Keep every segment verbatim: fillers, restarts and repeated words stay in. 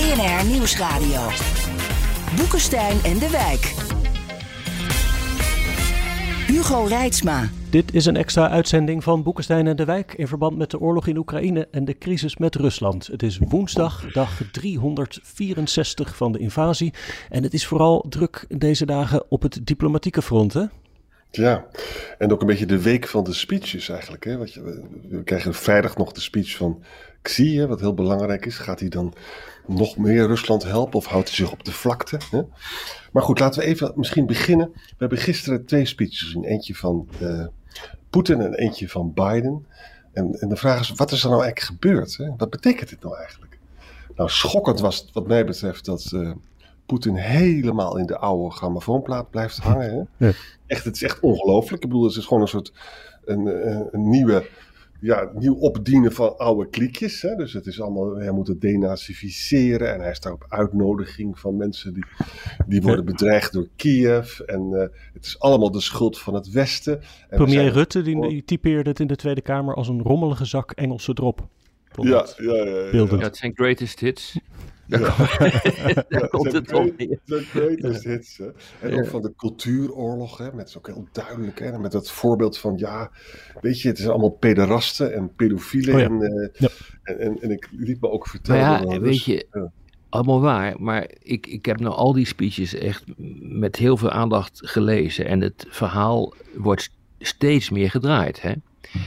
B N R Nieuwsradio. Boekestijn en de Wijk. Hugo Reitsma. Dit is een extra uitzending van Boekestijn en de Wijk in verband met de oorlog in Oekraïne en de crisis met Rusland. Het is woensdag, dag driehonderdvierenzestig van de invasie. En het is vooral druk deze dagen op het diplomatieke front, hè? Ja, en ook een beetje de week van de speeches eigenlijk. Hè? Wat je, we krijgen vrijdag nog de speech van Xi, hè, wat heel belangrijk is. Gaat hij dan nog meer Rusland helpen of houdt hij zich op de vlakte? Hè? Maar goed, laten we even misschien beginnen. We hebben gisteren twee speeches gezien. Eentje van uh, Poetin en eentje van Biden. En, en de vraag is, wat is er nou eigenlijk gebeurd? Hè? Wat betekent dit nou eigenlijk? Nou, schokkend was het wat mij betreft dat Uh, Poetin helemaal in de oude grammofoonplaat blijft hangen. Hè? Ja. Echt, het is echt ongelooflijk. Ik bedoel, het is gewoon een soort een, een nieuwe, ja, nieuw opdienen van oude kliekjes. Hè? Dus het is allemaal, hij moet het denazificeren en hij staat op uitnodiging van mensen die, die worden bedreigd door Kiev. En uh, het is allemaal de schuld van het Westen. En Premier we Rutte die, die typeerde het in de Tweede Kamer als een rommelige zak Engelse drop. Ja, ja, ja, ja, ja. Dat zijn greatest hits. Ja. Daar komt het om. De greatest hits. Hè. En ook van de cultuuroorlog. Hè, met ook heel duidelijk. Hè, met dat voorbeeld van, ja, weet je, het is allemaal pederasten en pedofielen. Oh ja. en, uh, ja. en, en, en ik liet me ook vertellen. Ja, dan, weet dus, je, ja. Allemaal waar. Maar ik, ik heb nou al die speeches echt met heel veel aandacht gelezen. En het verhaal wordt steeds meer gedraaid. Hè? Hmm.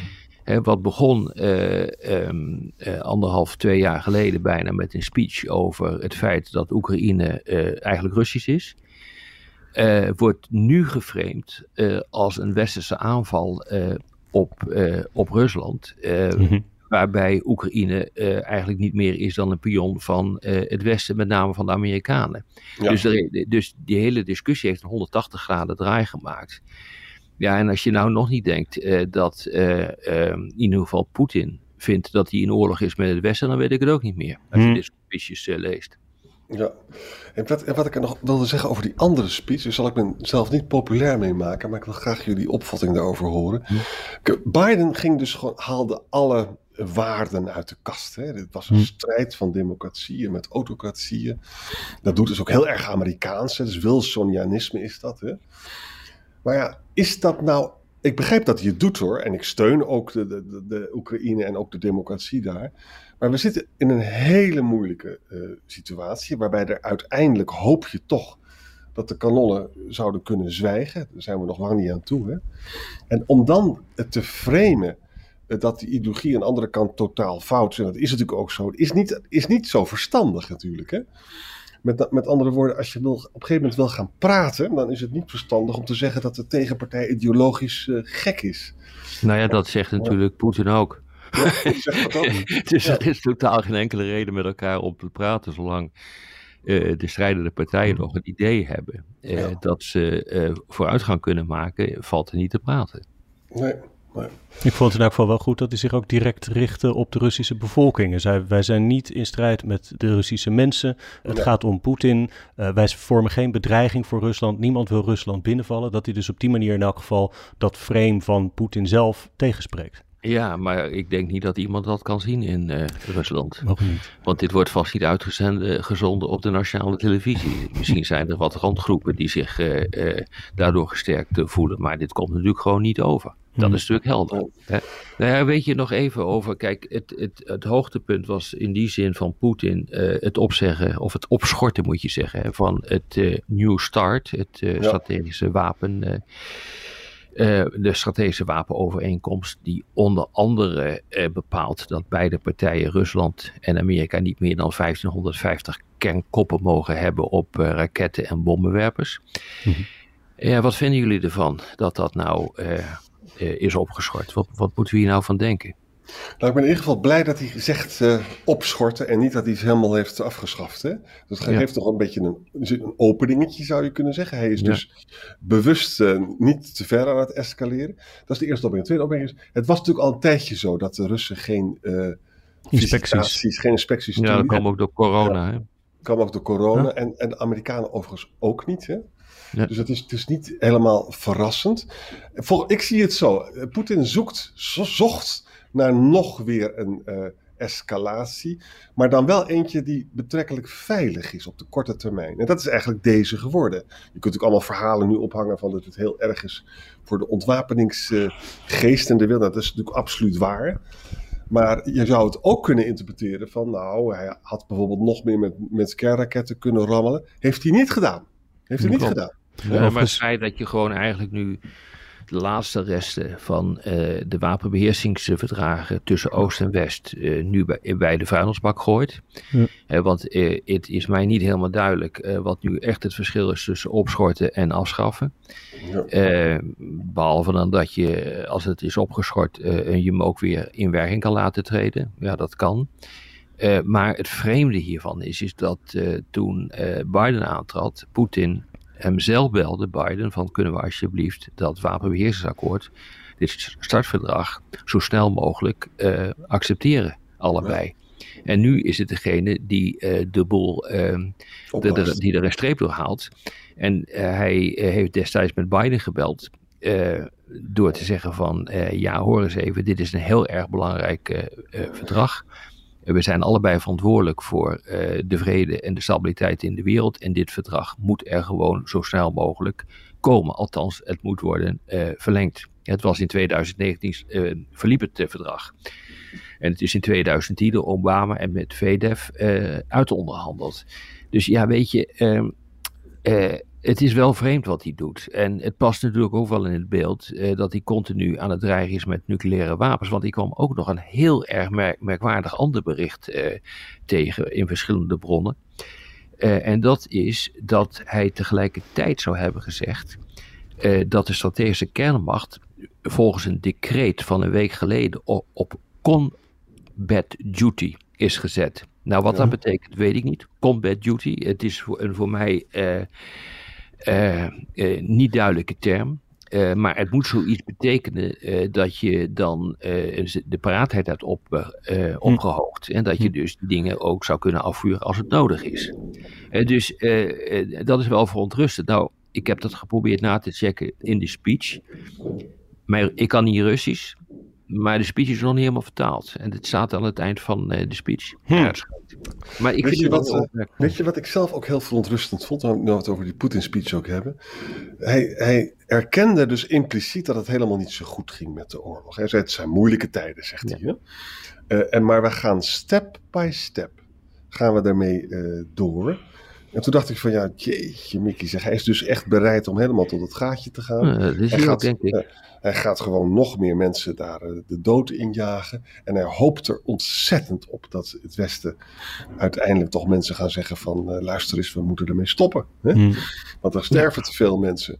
He, wat begon uh, um, uh, anderhalf, twee jaar geleden bijna met een speech over het feit dat Oekraïne uh, eigenlijk Russisch is. Uh, wordt nu geframed uh, als een westerse aanval uh, op, uh, op Rusland. Uh, mm-hmm. Waarbij Oekraïne uh, eigenlijk niet meer is dan een pion van uh, het Westen, met name van de Amerikanen. Ja. Dus, er, dus die hele discussie heeft een honderdtachtig graden draai gemaakt. Ja, en als je nou nog niet denkt uh, dat uh, uh, in ieder geval Poetin vindt dat hij in oorlog is met het Westen, dan weet ik het ook niet meer. Als je hmm. dit soort speeches uh, leest. Ja, en wat, en wat ik nog wilde zeggen over die andere speech, daar zal ik mezelf niet populair mee maken, maar ik wil graag jullie opvatting daarover horen. Hmm. Biden ging dus gewoon, haalde alle waarden uit de kast. Hè. Dit was een hmm. strijd van democratieën met autocratieën. Dat doet dus ook heel erg Amerikaans. Hè. Dus Wilsonianisme is dat, hè. Maar ja, is dat nou... Ik begrijp dat hij het doet hoor. En ik steun ook de, de, de Oekraïne en ook de democratie daar. Maar we zitten in een hele moeilijke uh, situatie. Waarbij er uiteindelijk hoop je toch dat de kanonnen zouden kunnen zwijgen. Daar zijn we nog lang niet aan toe. Hè? En om dan uh, te framen uh, dat die ideologie aan de andere kant totaal fout is. En dat is natuurlijk ook zo. Is niet, is niet zo verstandig natuurlijk, hè. Met, met andere woorden, als je wil, op een gegeven moment wil gaan praten, dan is het niet verstandig om te zeggen dat de tegenpartij ideologisch uh, gek is. Nou ja, dat zegt natuurlijk ja. Poetin ook. Ja, ik zeg dat ook. Dus ja. Er is totaal geen enkele reden met elkaar om te praten, zolang uh, de strijdende partijen nog een idee hebben uh, ja. dat ze uh, vooruitgang kunnen maken, valt er niet te praten. Nee. Nee. Ik vond het in elk geval wel goed dat hij zich ook direct richtte op de Russische bevolking. Zij, wij zijn niet in strijd met de Russische mensen. Het ja. gaat om Poetin. Uh, wij vormen geen bedreiging voor Rusland. Niemand wil Rusland binnenvallen. Dat hij dus op die manier in elk geval dat frame van Poetin zelf tegenspreekt. Ja, maar ik denk niet dat iemand dat kan zien in uh, Rusland. Nog niet. Want dit wordt vast niet uitgezonden op de nationale televisie. Misschien zijn er wat randgroepen die zich uh, uh, daardoor gesterkt uh, voelen. Maar dit komt natuurlijk gewoon niet over. Dat is natuurlijk helder. Oh. Hè? Nou ja, weet je nog even over... Kijk, het, het, het hoogtepunt was in die zin van Poetin... Uh, het opzeggen, of het opschorten moet je zeggen... van het uh, New Start, het uh, ja. strategische wapen... Uh, uh, de strategische wapenovereenkomst... die onder andere uh, bepaalt dat beide partijen... Rusland en Amerika niet meer dan vijftienhonderdvijftig kernkoppen mogen hebben... op uh, raketten en bommenwerpers. Mm-hmm. Ja, wat vinden jullie ervan dat dat nou... Uh, Uh, is opgeschort. Wat, wat moeten we hier nou van denken? Nou, ik ben in ieder geval blij dat hij zegt uh, opschorten en niet dat hij het helemaal heeft afgeschaft. Hè? Dat geeft ja. toch een beetje een, een openingetje, zou je kunnen zeggen. Hij is ja. dus bewust uh, niet te ver aan het escaleren. Dat is de eerste opmerking. De tweede opmerking is, het was natuurlijk al een tijdje zo dat de Russen geen uh, inspecties, geen inspecties doen. Ja, dat kwam ook door corona. Ja, hè? kwam ook door corona ja. en, en de Amerikanen overigens ook niet, hè? Ja. Dus het is, het is niet helemaal verrassend. Vol, ik zie het zo. Poetin zoekt, zo, zocht naar nog weer een uh, escalatie, maar dan wel eentje die betrekkelijk veilig is op de korte termijn. En dat is eigenlijk deze geworden. Je kunt natuurlijk allemaal verhalen nu ophangen van dat het heel erg is voor de ontwapeningsgeest en de wil. Dat is natuurlijk absoluut waar. Maar je zou het ook kunnen interpreteren van, nou, hij had bijvoorbeeld nog meer met, met kernraketten kunnen rammelen. Heeft hij niet gedaan. Heeft hij niet Kom. gedaan. Ja, ja, maar het feit dat je gewoon eigenlijk nu de laatste resten van uh, de wapenbeheersingsverdragen tussen Oost en West uh, nu bij, bij de vuilnisbak gooit. Ja. Uh, want uh, het is mij niet helemaal duidelijk uh, wat nu echt het verschil is tussen opschorten en afschaffen. Ja. Uh, behalve dan dat je, als het is opgeschort, uh, je hem ook weer in werking kan laten treden. Ja, dat kan. Uh, maar het vreemde hiervan is, is dat uh, toen uh, Biden aantrad, Poetin hem zelf belde, Biden, van kunnen we alsjeblieft dat wapenbeheersingsakkoord, dit startverdrag, zo snel mogelijk uh, accepteren, allebei. En nu is het degene die uh, de boel, uh, de, de, die er een streep door haalt. En uh, hij uh, heeft destijds met Biden gebeld, uh, door te zeggen van, uh, ja, hoor eens even, dit is een heel erg belangrijk uh, uh, verdrag. We zijn allebei verantwoordelijk voor uh, de vrede en de stabiliteit in de wereld. En dit verdrag moet er gewoon zo snel mogelijk komen. Althans, het moet worden uh, verlengd. Het was in twintig negentien, uh, verliep het uh, verdrag. En het is in tweeduizend tien door Obama en met V D E V uh, uitonderhandeld. Dus ja, weet je, uh, uh, het is wel vreemd wat hij doet. En het past natuurlijk ook wel in het beeld uh, dat hij continu aan het dreigen is met nucleaire wapens. Want ik kwam ook nog een heel erg merk- merkwaardig ander bericht uh, tegen in verschillende bronnen. Uh, en dat is dat hij tegelijkertijd zou hebben gezegd uh, dat de strategische kernmacht volgens een decreet van een week geleden op, op combat duty is gezet. Nou, wat ja. dat betekent, weet ik niet. Combat duty, het is voor, voor mij Uh, Uh, uh, niet duidelijke term, uh, maar het moet zoiets betekenen uh, dat je dan uh, de paraatheid hebt op, uh, opgehoogd en dat je dus dingen ook zou kunnen afvuren als het nodig is. Uh, dus uh, uh, dat is wel verontrustend. Nou, ik heb dat geprobeerd na te checken in de speech. Maar ik kan niet Russisch, maar de speech is nog niet helemaal vertaald. En dit staat aan het eind van uh, de speech. Hm. Ja, maar ik weet, vind je wat, wel... uh, weet je wat ik zelf ook heel verontrustend vond, nou we het over die Poetin-speech ook hebben? Hij, hij erkende dus impliciet dat het helemaal niet zo goed ging met de oorlog. Hij zei, het zijn moeilijke tijden, zegt ja. hij. Hè? Uh, en maar we gaan step by step, gaan we daarmee uh, door. En toen dacht ik van, ja, jeetje Mickey, zeg, hij is dus echt bereid om helemaal tot het gaatje te gaan. Ja, dat is hij, gaat, denk ik. Uh, hij gaat gewoon nog meer mensen daar uh, de dood in jagen. En hij hoopt er ontzettend op dat het Westen uiteindelijk toch mensen gaan zeggen van, uh, luister eens, we moeten ermee stoppen. Hè? Mm. Want er sterven ja. te veel mensen.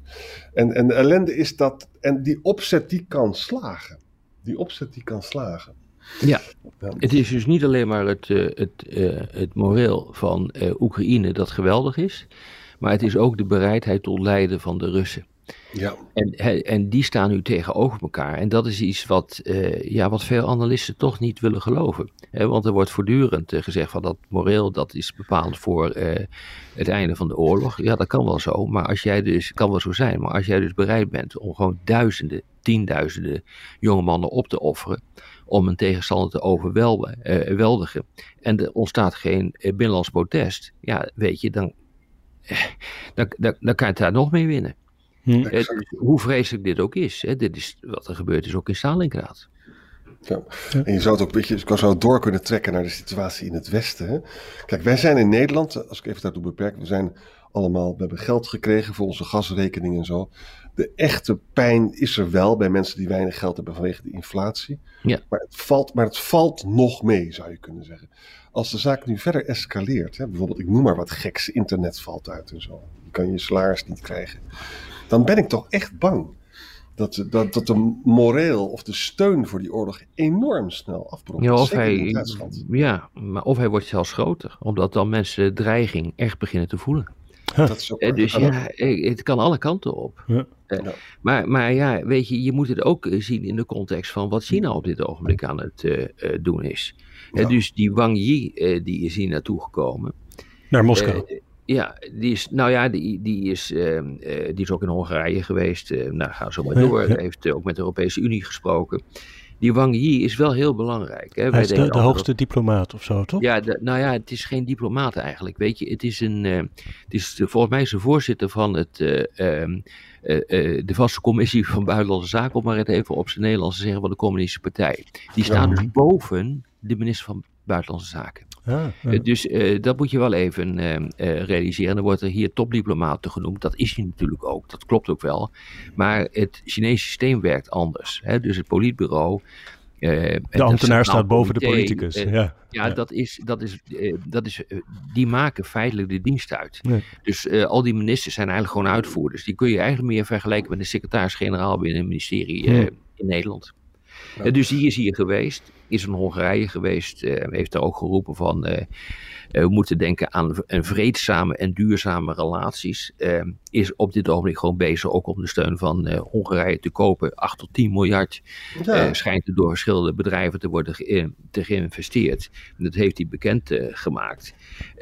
En, en de ellende is dat, en die opzet die kan slagen. Die opzet die kan slagen. Ja, het is dus niet alleen maar het, uh, het, uh, het moreel van uh, Oekraïne dat geweldig is, maar het is ook de bereidheid tot lijden van de Russen. Ja. En, en die staan nu tegenover elkaar. En dat is iets wat, uh, ja, wat veel analisten toch niet willen geloven. Eh, want er wordt voortdurend uh, gezegd van dat moreel, dat is bepaald voor uh, het einde van de oorlog. Ja, dat kan wel zo. Maar als jij dus, kan wel zo zijn. Maar als jij dus bereid bent om gewoon duizenden, tienduizenden jonge mannen op te offeren om een tegenstander te overweldigen. En er ontstaat geen binnenlands protest. Ja, weet je, dan, dan, dan, dan kan je het daar nog mee winnen. Hm. Het, hoe vreselijk dit ook is, hè? Dit is wat er gebeurd is ook in Stalingrad. Ja. En je zou het ook een beetje, je zou het door kunnen trekken naar de situatie in het Westen. Hè? Kijk, wij zijn in Nederland, als ik even daartoe beperk, we zijn allemaal, we hebben geld gekregen voor onze gasrekening en zo. De echte pijn is er wel bij mensen die weinig geld hebben vanwege de inflatie. Ja. Maar, het valt, maar het valt nog mee, zou je kunnen zeggen. Als de zaak nu verder escaleert, hè, bijvoorbeeld, ik noem maar wat geks, internet valt uit en zo. Je kan je salaris niet krijgen. Dan ben ik toch echt bang dat, dat, dat de moreel of de steun voor die oorlog enorm snel afbrokkelt. Ja, of hij, ja, maar of hij wordt zelfs groter, omdat dan mensen dreiging echt beginnen te voelen. Dat is ook dus ja, het kan alle kanten op. Ja. Uh, ja. Maar, maar ja, weet je, je moet het ook zien in de context van wat China op dit ogenblik aan het uh, doen is. Ja. Uh, dus die Wang Yi, uh, die is hier naartoe gekomen. Naar Moskou. Uh, ja, die is, nou ja, die, die, is, uh, uh, die is ook in Hongarije geweest. Uh, nou, gaan we zo maar door. Ja, ja. Heeft uh, ook met de Europese Unie gesproken. die Wang Yi is wel heel belangrijk. Hè? Hij is de, de hoogste op... diplomaat of zo, toch? Ja, de, nou ja, het is geen diplomaat eigenlijk, weet je. Het is een, uh, het is volgens mij is de voorzitter van het, uh, um, uh, uh, de vaste commissie van Buitenlandse Zaken, om maar het even op zijn Nederlands te zeggen, van de Communistische Partij. Die staat ja. dus boven de minister van Buitenlandse Zaken. Ja, ja. Uh, dus uh, dat moet je wel even uh, uh, realiseren. Dan wordt er hier topdiplomaten genoemd. Dat is hij natuurlijk ook. Dat klopt ook wel. Maar het Chinese systeem werkt anders. Hè? Dus het politbureau... Uh, de ambtenaar staat boven de politicus. Uh, ja. Ja, ja, dat is, dat is, uh, dat is uh, die maken feitelijk de dienst uit. Ja. Dus uh, al die ministers zijn eigenlijk gewoon uitvoerders. Die kun je eigenlijk meer vergelijken met de secretaris-generaal binnen een ministerie uh, ja. in Nederland. Ja. Uh, dus die is hier geweest, is in Hongarije geweest, uh, heeft daar ook geroepen van uh, uh, we moeten denken aan een vreedzame en duurzame relaties, uh, is op dit ogenblik gewoon bezig ook om de steun van uh, Hongarije te kopen. acht tot tien miljard ja. uh, schijnt er door verschillende bedrijven te worden ge- te geïnvesteerd. Dat heeft hij bekend uh, gemaakt.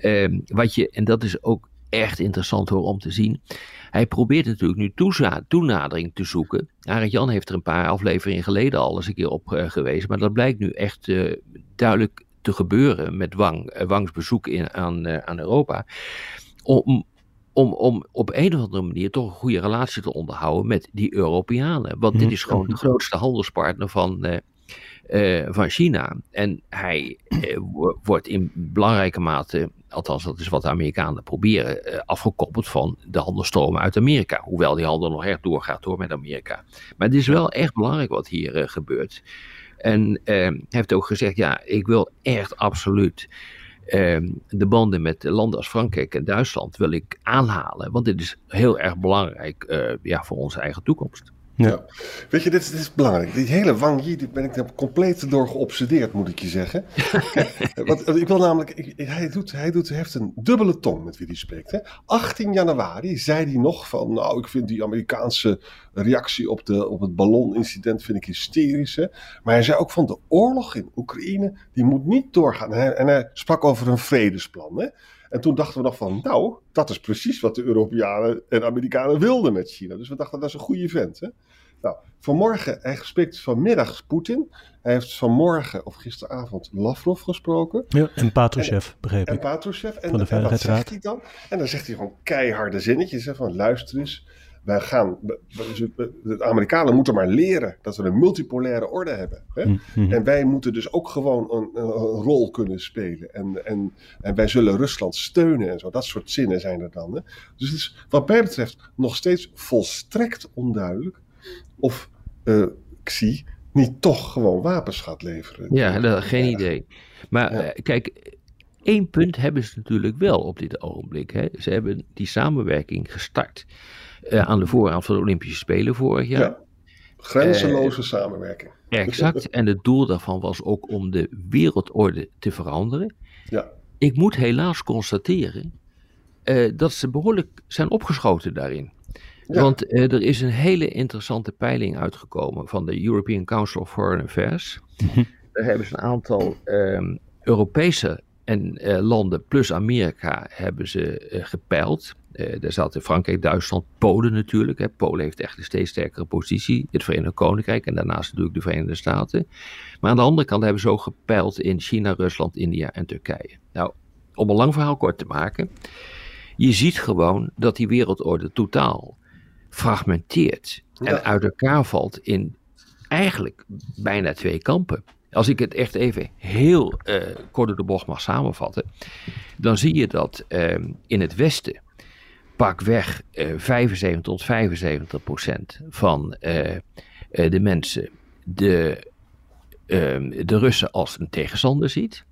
Uh, wat je, en dat is ook echt interessant hoor om te zien. Hij probeert natuurlijk nu toeza- toenadering te zoeken. Arend Jan heeft er een paar afleveringen geleden al eens een keer op uh, geweest. Maar dat blijkt nu echt uh, duidelijk te gebeuren met Wang, uh, Wangs bezoek in, aan, uh, aan Europa. Om, om, om op een of andere manier toch een goede relatie te onderhouden met die Europeanen. Want dit is gewoon de grootste handelspartner van... Uh, Uh, van China. En hij uh, wo- wordt in belangrijke mate, althans dat is wat de Amerikanen proberen, uh, afgekoppeld van de handelstromen uit Amerika. Hoewel die handel nog echt doorgaat door met Amerika. Maar het is wel echt belangrijk wat hier uh, gebeurt. En uh, hij heeft ook gezegd, ja, ik wil echt absoluut uh, de banden met landen als Frankrijk en Duitsland wil ik aanhalen. Want dit is heel erg belangrijk uh, ja, voor onze eigen toekomst. Ja. Ja. Weet je, dit is, dit is belangrijk. Die hele Wang Yi, daar ben ik daar compleet door geobsedeerd, moet ik je zeggen. Kijk, want ik wil namelijk, ik, hij, doet, hij, doet, hij heeft een dubbele tong met wie hij spreekt. Hè. achttien januari zei hij nog van, nou, ik vind die Amerikaanse reactie op, de, op het ballonincident vind ik hysterisch. Hè. Maar hij zei ook van, de oorlog in Oekraïne, die moet niet doorgaan. En hij, en hij sprak over een vredesplan, hè. En toen dachten we nog van, nou, dat is precies wat de Europeanen en Amerikanen wilden met China. Dus we dachten, dat is een goede vent. Hè? Nou, vanmorgen, hij spreekt vanmiddag Poetin. Hij heeft vanmorgen of gisteravond Lavrov gesproken. Ja, en Patrushev, begreep ik. En Patrushev. En, en, en wat zegt hij dan? En dan zegt hij gewoon keiharde zinnetjes, hè, van luister eens. Wij gaan, de Amerikanen moeten maar leren dat we een multipolaire orde hebben. Hè? Mm-hmm. En wij moeten dus ook gewoon een, een rol kunnen spelen. En, en, en wij zullen Rusland steunen en zo. Dat soort zinnen zijn er dan. Hè? Dus het is wat mij betreft nog steeds volstrekt onduidelijk of uh, Xi niet toch gewoon wapens gaat leveren. Ja, dat, geen ja. idee. Maar ja. uh, kijk... Eén punt hebben ze natuurlijk wel op dit ogenblik. Hè. Ze hebben die samenwerking gestart uh, aan de vooravond van de Olympische Spelen vorig jaar. Ja, grenzeloze uh, samenwerking. Exact, en het doel daarvan was ook om de wereldorde te veranderen. Ja. Ik moet helaas constateren uh, dat ze behoorlijk zijn opgeschoten daarin. Ja. Want uh, er is een hele interessante peiling uitgekomen van de European Council of Foreign Affairs. Mm-hmm. Daar hebben ze een aantal um, Europese... En uh, landen plus Amerika hebben ze uh, gepeild. Uh, daar zaten Frankrijk, Duitsland, Polen natuurlijk. Hè. Polen heeft echt een steeds sterkere positie. Het Verenigd Koninkrijk en daarnaast natuurlijk de Verenigde Staten. Maar aan de andere kant hebben ze ook gepeild in China, Rusland, India en Turkije. Nou, om een lang verhaal kort te maken. Je ziet gewoon dat die wereldorde totaal fragmenteert. Ja. En uit elkaar valt in eigenlijk bijna twee kampen. Als ik het echt even heel uh, kort door de bocht mag samenvatten, dan zie je dat uh, in het Westen pakweg uh, vijfenzeventig tot vijfenzeventig procent van uh, uh, de mensen de, uh, de Russen als een tegenstander ziet.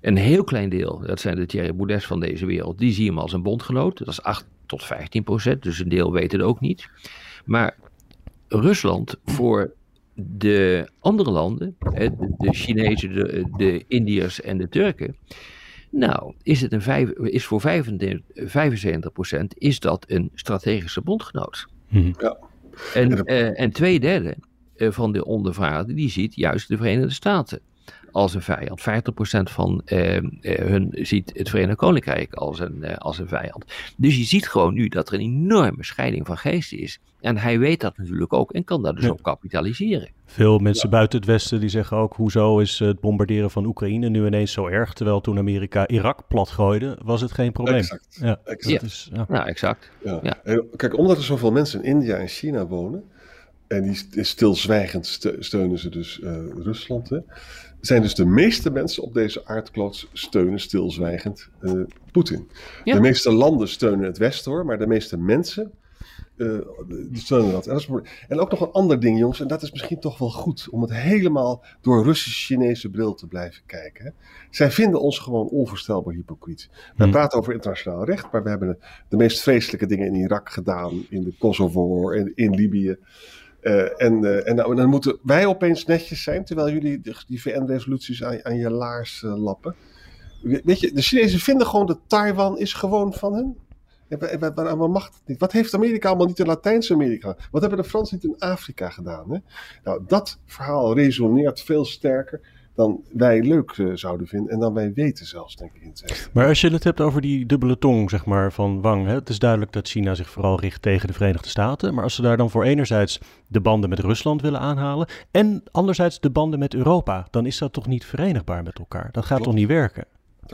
Een heel klein deel, dat zijn de Thierry Boudets van deze wereld, die zien hem als een bondgenoot. Dat is acht tot vijftien procent, dus een deel weet het ook niet. Maar Rusland voor... De andere landen, de Chinezen, de, de Indiërs en de Turken, nou is het een vijf, is voor vijfenzeventig procent is dat een strategische bondgenoot. Hmm. Ja. En, en, de... uh, en twee derde van de ondervraagden die ziet juist de Verenigde Staten als een vijand. vijftig procent van uh, uh, hun ziet het Verenigd Koninkrijk als een, uh, als een vijand. Dus je ziet gewoon nu dat er een enorme scheiding van geesten is. En hij weet dat natuurlijk ook en kan daar dus ja. op kapitaliseren. Veel mensen ja. buiten het Westen die zeggen ook, hoezo is het bombarderen van Oekraïne nu ineens zo erg? Terwijl toen Amerika Irak platgooide, was het geen probleem. Exact. Ja, exact. Ja. Dus, ja. ja, exact. Ja. Ja. Kijk, omdat er zoveel mensen in India en China wonen, en die stilzwijgend steunen ze dus uh, Rusland, hè, zijn dus de meeste mensen op deze aardklots steunen stilzwijgend uh, Poetin. Ja. De meeste landen steunen het Westen hoor, maar de meeste mensen Uh, steunen dat. En, dat is, en ook nog een ander ding, jongens, en dat is misschien toch wel goed, om het helemaal door Russisch-Chinese bril te blijven kijken. Hè. Zij vinden ons gewoon onvoorstelbaar hypocriet. We hmm. praten over internationaal recht, maar we hebben de, de meest vreselijke dingen in Irak gedaan, in de Kosovo, en in Libië. Uh, en, uh, en, nou, en dan moeten wij opeens netjes zijn, terwijl jullie de, die V N-resoluties aan, aan je laars uh, lappen. Weet je, de Chinezen vinden gewoon dat Taiwan is gewoon van hen. Waarom mag het niet? Wat heeft Amerika allemaal niet in Latijns-Amerika? Wat hebben de Fransen niet in Afrika gedaan? Hè? Nou, dat verhaal resoneert veel sterker dan wij leuk uh, zouden vinden en dan wij weten zelfs, denk ik. In het maar als je het hebt over die dubbele tong, zeg maar, van Wang, hè, het is duidelijk dat China zich vooral richt tegen de Verenigde Staten, maar als ze daar dan voor enerzijds de banden met Rusland willen aanhalen en anderzijds de banden met Europa, dan is dat toch niet verenigbaar met elkaar? Dat gaat Klopt. toch niet werken?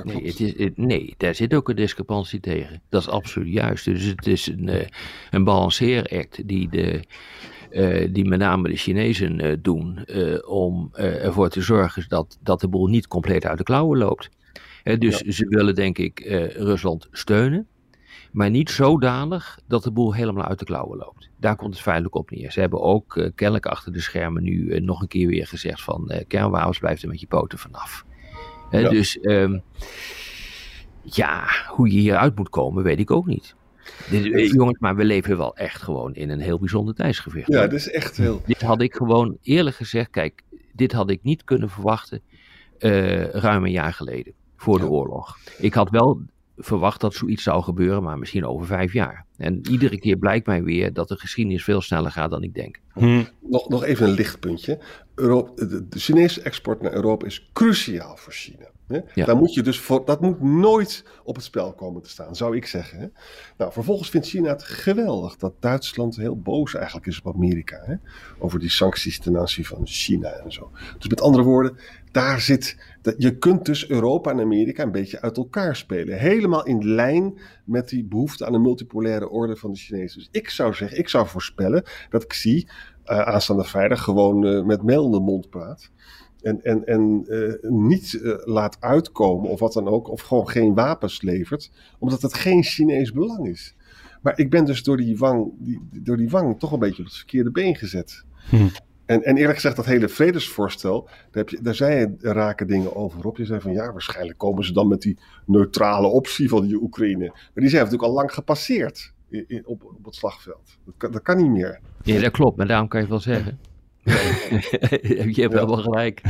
Nee, het is, het, nee, daar zit ook een discrepantie tegen. Dat is absoluut juist. Dus het is een, uh, een balanceeract die, de, uh, die met name de Chinezen uh, doen uh, om uh, ervoor te zorgen dat, dat de boel niet compleet uit de klauwen loopt. Uh, dus ja. ze willen denk ik uh, Rusland steunen, maar niet zodanig dat de boel helemaal uit de klauwen loopt. Daar komt het feitelijk op neer. Ze hebben ook uh, kennelijk achter de schermen nu uh, nog een keer weer gezegd van uh, kernwapens blijft er met je poten vanaf. He, ja. Dus um, ja, hoe je hieruit moet komen, weet ik ook niet. Dus, jongens, maar we leven wel echt gewoon in een heel bijzonder tijdsgewicht. Ja, dat is echt heel... Dit had ik gewoon, eerlijk gezegd, kijk, dit had ik niet kunnen verwachten uh, ruim een jaar geleden, voor ja. de oorlog. Ik had wel verwacht dat zoiets zou gebeuren, maar misschien over vijf jaar. En iedere keer blijkt mij weer dat de geschiedenis veel sneller gaat dan ik denk. Hmm. Nog, nog even een lichtpuntje. Europa, de, de Chinese export naar Europa is cruciaal voor China. Hè? Ja. Daar moet je dus voor, dat moet nooit op het spel komen te staan, zou ik zeggen. Hè? Nou, vervolgens vindt China het geweldig dat Duitsland heel boos eigenlijk is op Amerika. Hè? Over die sancties ten aanzien van China en zo. Dus met andere woorden, daar zit, dat, je kunt dus Europa en Amerika een beetje uit elkaar spelen. Helemaal in lijn met die behoefte aan een multipolaire orde van de Chinezen. Dus ik zou zeggen, ik zou voorspellen dat Xi uh, aanstaande vrijdag gewoon uh, met meel in de mond praat. En, en, en uh, niet uh, laat uitkomen of wat dan ook, of gewoon geen wapens levert, omdat het geen Chinees belang is. Maar ik ben dus door die Wang, die, door die Wang toch een beetje op het verkeerde been gezet. Hm. En, en eerlijk gezegd, dat hele vredesvoorstel, daar, heb je, daar zei je raken dingen over op. Je zei van ja, waarschijnlijk komen ze dan met die neutrale optie van die Oekraïne. Maar die zijn natuurlijk al lang gepasseerd in, in, op, op het slagveld. Dat kan, dat kan niet meer. Ja, dat klopt, maar daarom kan je het wel zeggen. Ja. Je hebt ja. wel gelijk.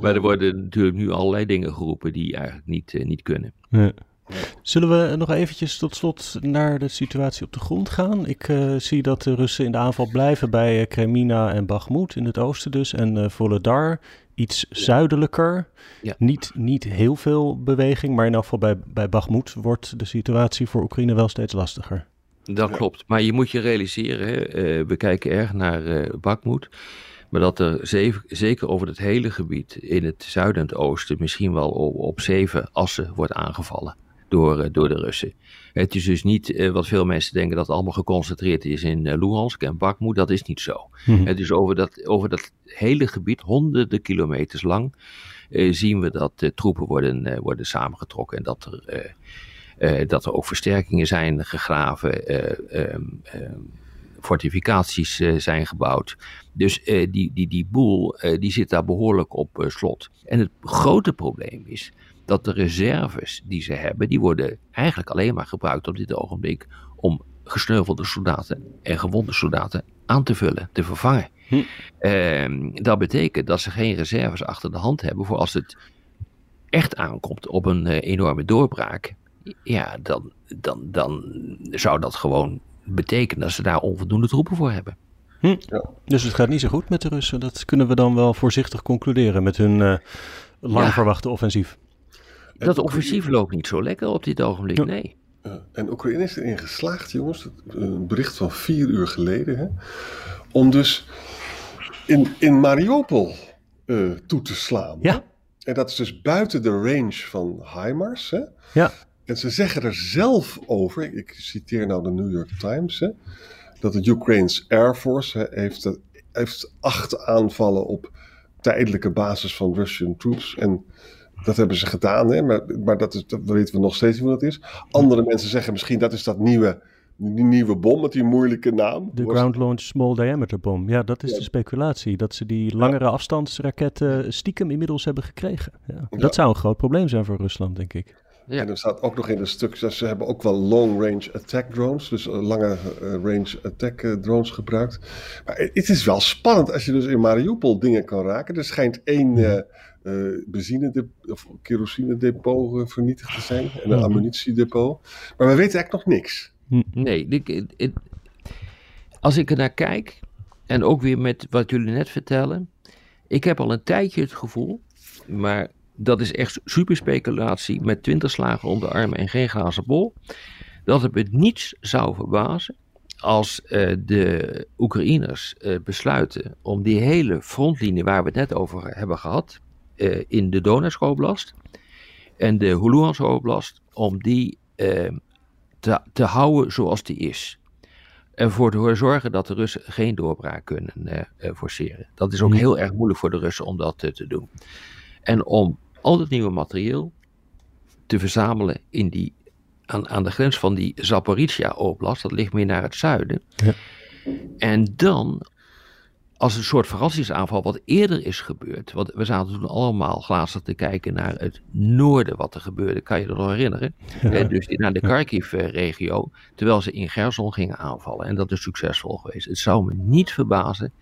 Maar er worden natuurlijk nu allerlei dingen geroepen die eigenlijk niet, uh, niet kunnen. Ja. Zullen we nog eventjes tot slot naar de situatie op de grond gaan? Ik uh, zie dat de Russen in de aanval blijven bij uh, Kremina en Bakmoet in het oosten dus. En uh, Volodar, iets ja. zuidelijker. Ja. Niet, niet heel veel beweging, maar in elk geval bij, bij Bakmoet wordt de situatie voor Oekraïne wel steeds lastiger. Dat ja. klopt, maar je moet je realiseren, hè? Uh, we kijken erg naar uh, Bakmoet. Maar dat er zeven, zeker over het hele gebied in het zuiden en het oosten misschien wel op, op zeven assen wordt aangevallen. Door, door de Russen. Het is dus niet uh, wat veel mensen denken dat het allemaal geconcentreerd is in uh, Luhansk en Bakmoet. Dat is niet zo. Mm-hmm. Het is over dat, over dat hele gebied, honderden kilometers lang, uh, zien we dat uh, troepen worden, uh, worden samengetrokken. En dat er, uh, uh, dat er ook versterkingen zijn gegraven, uh, um, um, fortificaties uh, zijn gebouwd. Dus uh, die, die, die boel uh, die zit daar behoorlijk op uh, slot. En het grote probleem is dat de reserves die ze hebben, die worden eigenlijk alleen maar gebruikt op dit ogenblik om gesneuvelde soldaten en gewonde soldaten aan te vullen, te vervangen. Hm. Um, dat betekent dat ze geen reserves achter de hand hebben voor als het echt aankomt op een uh, enorme doorbraak. Ja, dan, dan, dan zou dat gewoon betekenen dat ze daar onvoldoende troepen voor hebben. Hm. Ja. Dus het gaat niet zo goed met de Russen. Dat kunnen we dan wel voorzichtig concluderen met hun... Uh... lang ja. verwachte offensief. En dat offensief loopt niet zo lekker op dit ogenblik, ja. nee. Ja. En Oekraïne is erin geslaagd, jongens, een bericht van vier uur geleden, hè, om dus in, in Mariupol uh, toe te slaan. Ja. Hè? En dat is dus buiten de range van HIMARS. Hè? Ja. En ze zeggen er zelf over, ik, ik citeer nou de New York Times, hè, dat de Ukraine's Air Force hè, heeft, heeft acht aanvallen op tijdelijke basis van Russian troops. En dat hebben ze gedaan, hè, maar, maar dat, is, dat weten we nog steeds niet hoe dat is. Andere mensen zeggen misschien dat is dat nieuwe, die nieuwe bom met die moeilijke naam. De Ground Launch Small Diameter Bom. Ja, dat is ja. de speculatie. Dat ze die langere ja. afstandsraketten stiekem inmiddels hebben gekregen. Ja. Dat ja. zou een groot probleem zijn voor Rusland, denk ik. Ja. En er staat ook nog in een stuk, ze hebben ook wel long-range attack drones, dus lange range attack drones gebruikt. Maar het is wel spannend als je dus in Mariupol dingen kan raken. Er schijnt één uh, uh, benzine- of kerosinedepot uh, vernietigd te zijn en een ammunitiedepot. Maar we weten eigenlijk nog niks. Nee, ik, ik, als ik er naar kijk, en ook weer met wat jullie net vertellen, ik heb al een tijdje het gevoel, maar dat is echt superspeculatie met twintig slagen om de armen en geen glazen bol, dat het me niets zou verbazen als uh, de Oekraïners uh, besluiten om die hele frontlinie waar we het net over hebben gehad, uh, in de Donetsk Oblast en de Luhansk Oblast, om die uh, te, te houden zoals die is. En voor te zorgen dat de Russen geen doorbraak kunnen uh, uh, forceren. Dat is ook ja. heel erg moeilijk voor de Russen om dat uh, te doen. En om al het nieuwe materieel te verzamelen in die, aan, aan de grens van die Zaporizhia-oblast, dat ligt meer naar het zuiden. Ja. En dan, als een soort verrassingsaanval wat eerder is gebeurd, want we zaten toen allemaal glazig te kijken naar het noorden wat er gebeurde, kan je dat nog herinneren? Ja. He, dus naar de Kharkiv-regio, terwijl ze in Gerson gingen aanvallen. En dat is succesvol geweest. Het zou me niet verbazen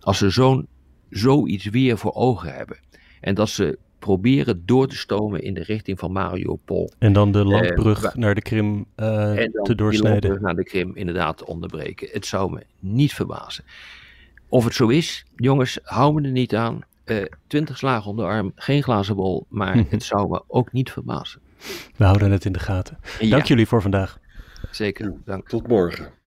als ze zo'n, zoiets weer voor ogen hebben. En dat ze proberen door te stomen in de richting van Mariupol. En dan de landbrug uh, naar de Krim uh, en dan te doorsnijden. De landbrug naar de Krim inderdaad te onderbreken. Het zou me niet verbazen. Of het zo is, jongens, hou me er niet aan. Twintig uh, slagen om de arm, geen glazen bol. Maar hm. het zou me ook niet verbazen. We houden het in de gaten. Dank ja. jullie voor vandaag. Zeker, dank. Tot morgen.